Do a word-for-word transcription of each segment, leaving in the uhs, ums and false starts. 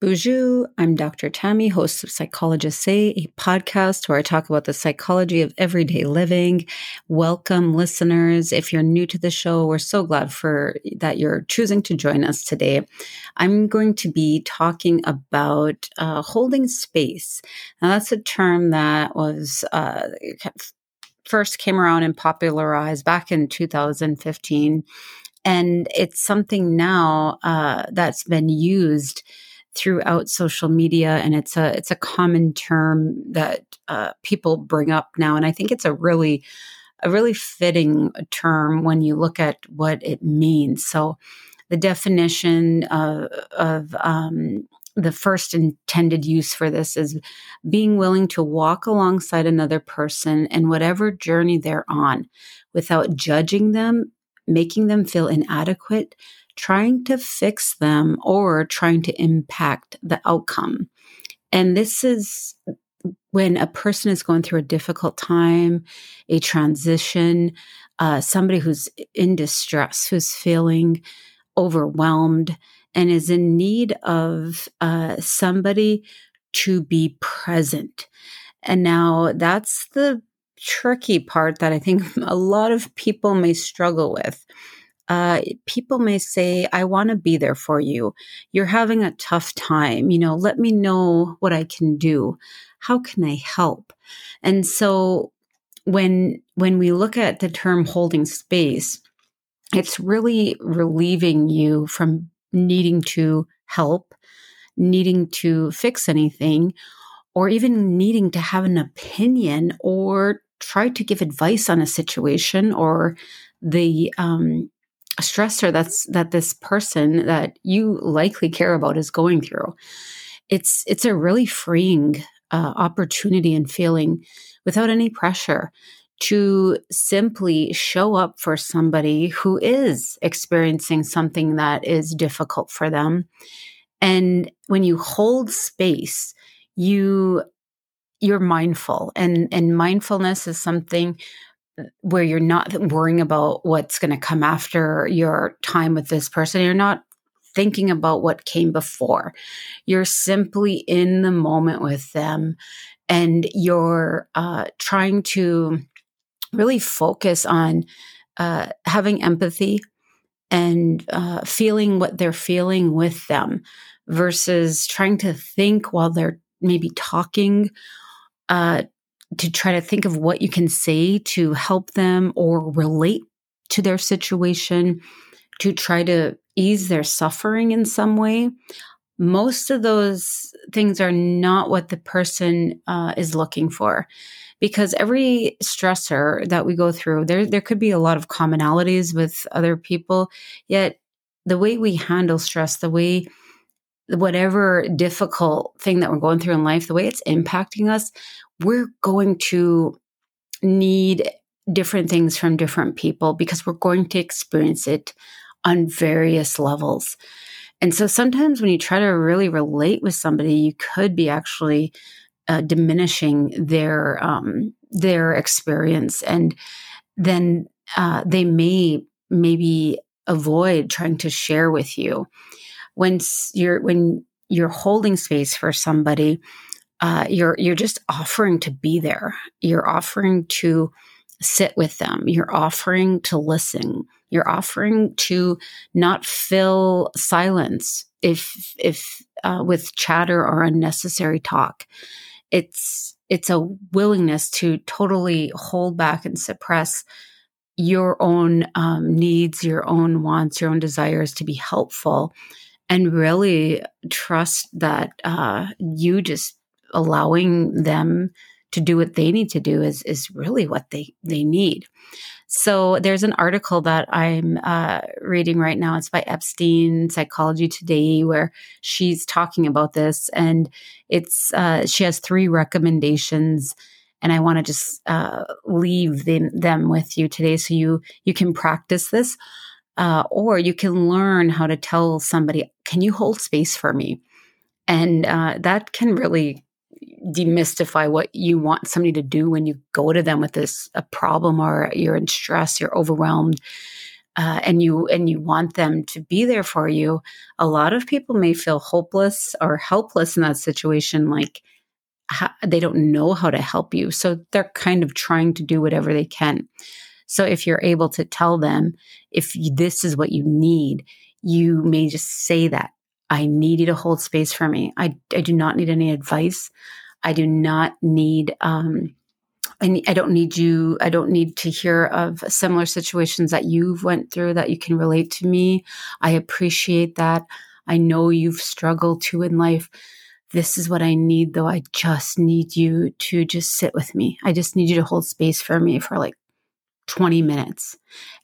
Bonjour, I'm Doctor Tammy, host of Psychologist Say, a podcast where I talk about the psychology of everyday living. Welcome, listeners. If you're new to the show, we're so glad for that you're choosing to join us today. I'm going to be talking about uh, holding space. Now, that's a term that was uh, first came around and popularized back in two thousand fifteen, and it's something now uh, that's been used throughout social media, and it's a it's a common term that uh, people bring up now, and I think it's a really a really fitting term when you look at what it means. So, the definition of, of um, the first intended use for this is being willing to walk alongside another person in whatever journey they're on, without judging them, making them feel inadequate, trying to fix them, or trying to impact the outcome. And this is when a person is going through a difficult time, a transition, uh, somebody who's in distress, who's feeling overwhelmed, and is in need of uh, somebody to be present. And now that's the tricky part that I think a lot of people may struggle with. Uh, people may say, I want to be there for you. You're having a tough time. You know, let me know what I can do. How can I help? And so when, when we look at the term holding space, it's really relieving you from needing to help, needing to fix anything, or even needing to have an opinion or try to give advice on a situation or the, um, A stressor that's that this person that you likely care about is going through. It's it's a really freeing uh, opportunity and feeling, without any pressure, to simply show up for somebody who is experiencing something that is difficult for them. And when you hold space, you you're mindful, and and mindfulness is something where you're not worrying about what's going to come after your time with this person. You're not thinking about what came before. You're simply in the moment with them, and you're uh, trying to really focus on uh, having empathy and uh, feeling what they're feeling with them versus trying to think while they're maybe talking, uh, to try to think of what you can say to help them or relate to their situation, to try to ease their suffering in some way. Most of those things are not what the person uh, is looking for, because every stressor that we go through, there there could be a lot of commonalities with other people, yet the way we handle stress, the way whatever difficult thing that we're going through in life, the way it's impacting us, we're going to need different things from different people because we're going to experience it on various levels. And so sometimes when you try to really relate with somebody, you could be actually uh, diminishing their um, their experience. And then uh, they may maybe avoid trying to share with you. When you're, when you're holding space for somebody, Uh, you're you're just offering to be there. You're offering to sit with them. You're offering to listen. You're offering to not fill silence if if uh, with chatter or unnecessary talk. It's it's a willingness to totally hold back and suppress your own um, needs, your own wants, your own desires to be helpful, and really trust that uh, you just. Allowing them to do what they need to do is is really what they, they need. So there's an article that I'm uh, reading right now. It's by Epstein, Psychology Today, where she's talking about this, and it's uh, she has three recommendations, and I want to just uh, leave them, them with you today, so you you can practice this, uh, or you can learn how to tell somebody, "Can you hold space for me?" And uh, that can really demystify what you want somebody to do when you go to them with this a problem, or you're in stress, you're overwhelmed. uh, and you and you want them to be there for you, a lot of people may feel hopeless or helpless in that situation, like how, they don't know how to help you. So they're kind of trying to do whatever they can. So if you're able to tell them, if you, this is what you need, you may just say that. I need you to hold space for me. I, I do not need any advice. I do not need, um, I, need, I don't need you. I don't need to hear of similar situations that you've went through that you can relate to me. I appreciate that. I know you've struggled too in life. This is what I need though. I just need you to just sit with me. I just need you to hold space for me for like twenty minutes.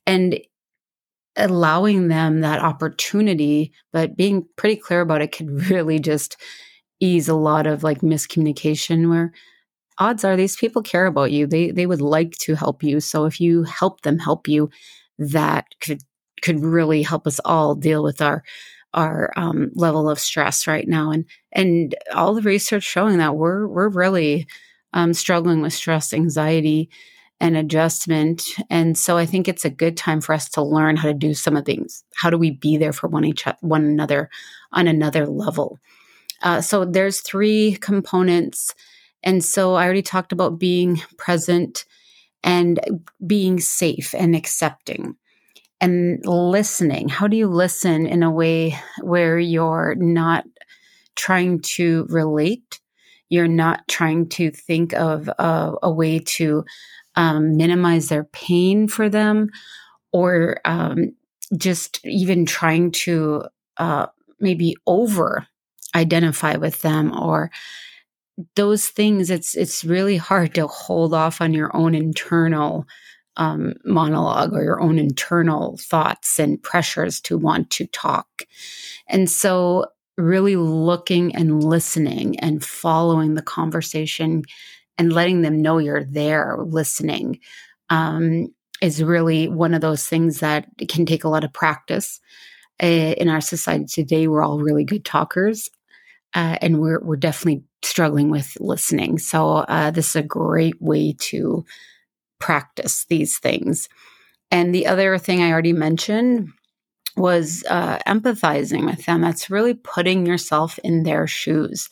And allowing them that opportunity, but being pretty clear about it could really just ease a lot of like miscommunication, where odds are these people care about you. They they would like to help you. So if you help them help you, that could could really help us all deal with our our um, level of stress right now. And and all the research showing that we're we're really um, struggling with stress, anxiety, and adjustment. And so I think it's a good time for us to learn how to do some of things. How do we be there for one each one another on another level? Uh, so there's three components. And so I already talked about being present and being safe and accepting and listening. How do you listen in a way where you're not trying to relate? You're not trying to think of uh, a way to Um, minimize their pain for them, or um, just even trying to uh, maybe over identify with them or those things. It's it's really hard to hold off on your own internal um, monologue or your own internal thoughts and pressures to want to talk. And so really looking and listening and following the conversation and letting them know you're there listening um, is really one of those things that can take a lot of practice. Uh, in our society today, we're all really good talkers, uh, and we're we're definitely struggling with listening. So uh, this is a great way to practice these things. And the other thing I already mentioned was uh, empathizing with them. That's really putting yourself in their shoes,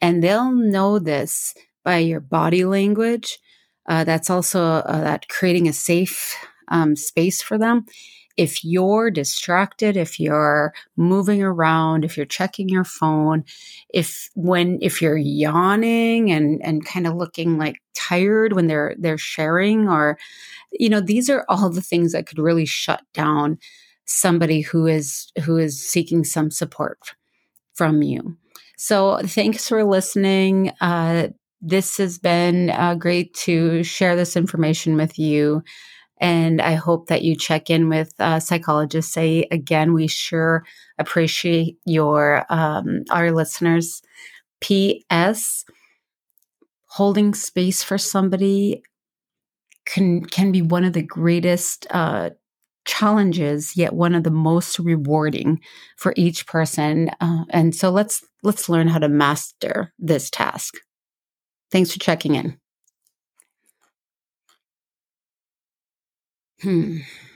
and they'll know this by your body language. Uh, that's also uh, that creating a safe um, space for them. If you're distracted, if you're moving around, if you're checking your phone, if when if you're yawning and and kind of looking like tired when they're they're sharing, or you know, these are all the things that could really shut down somebody who is who is seeking some support from you. So thanks for listening. Uh, This has been uh, great to share this information with you, and I hope that you check in with uh, Psychologist Say. Again, we sure appreciate your um, our listeners. P S Holding space for somebody can can be one of the greatest uh, challenges, yet one of the most rewarding for each person. Uh, and so let's let's learn how to master this task. Thanks for checking in. Hmm.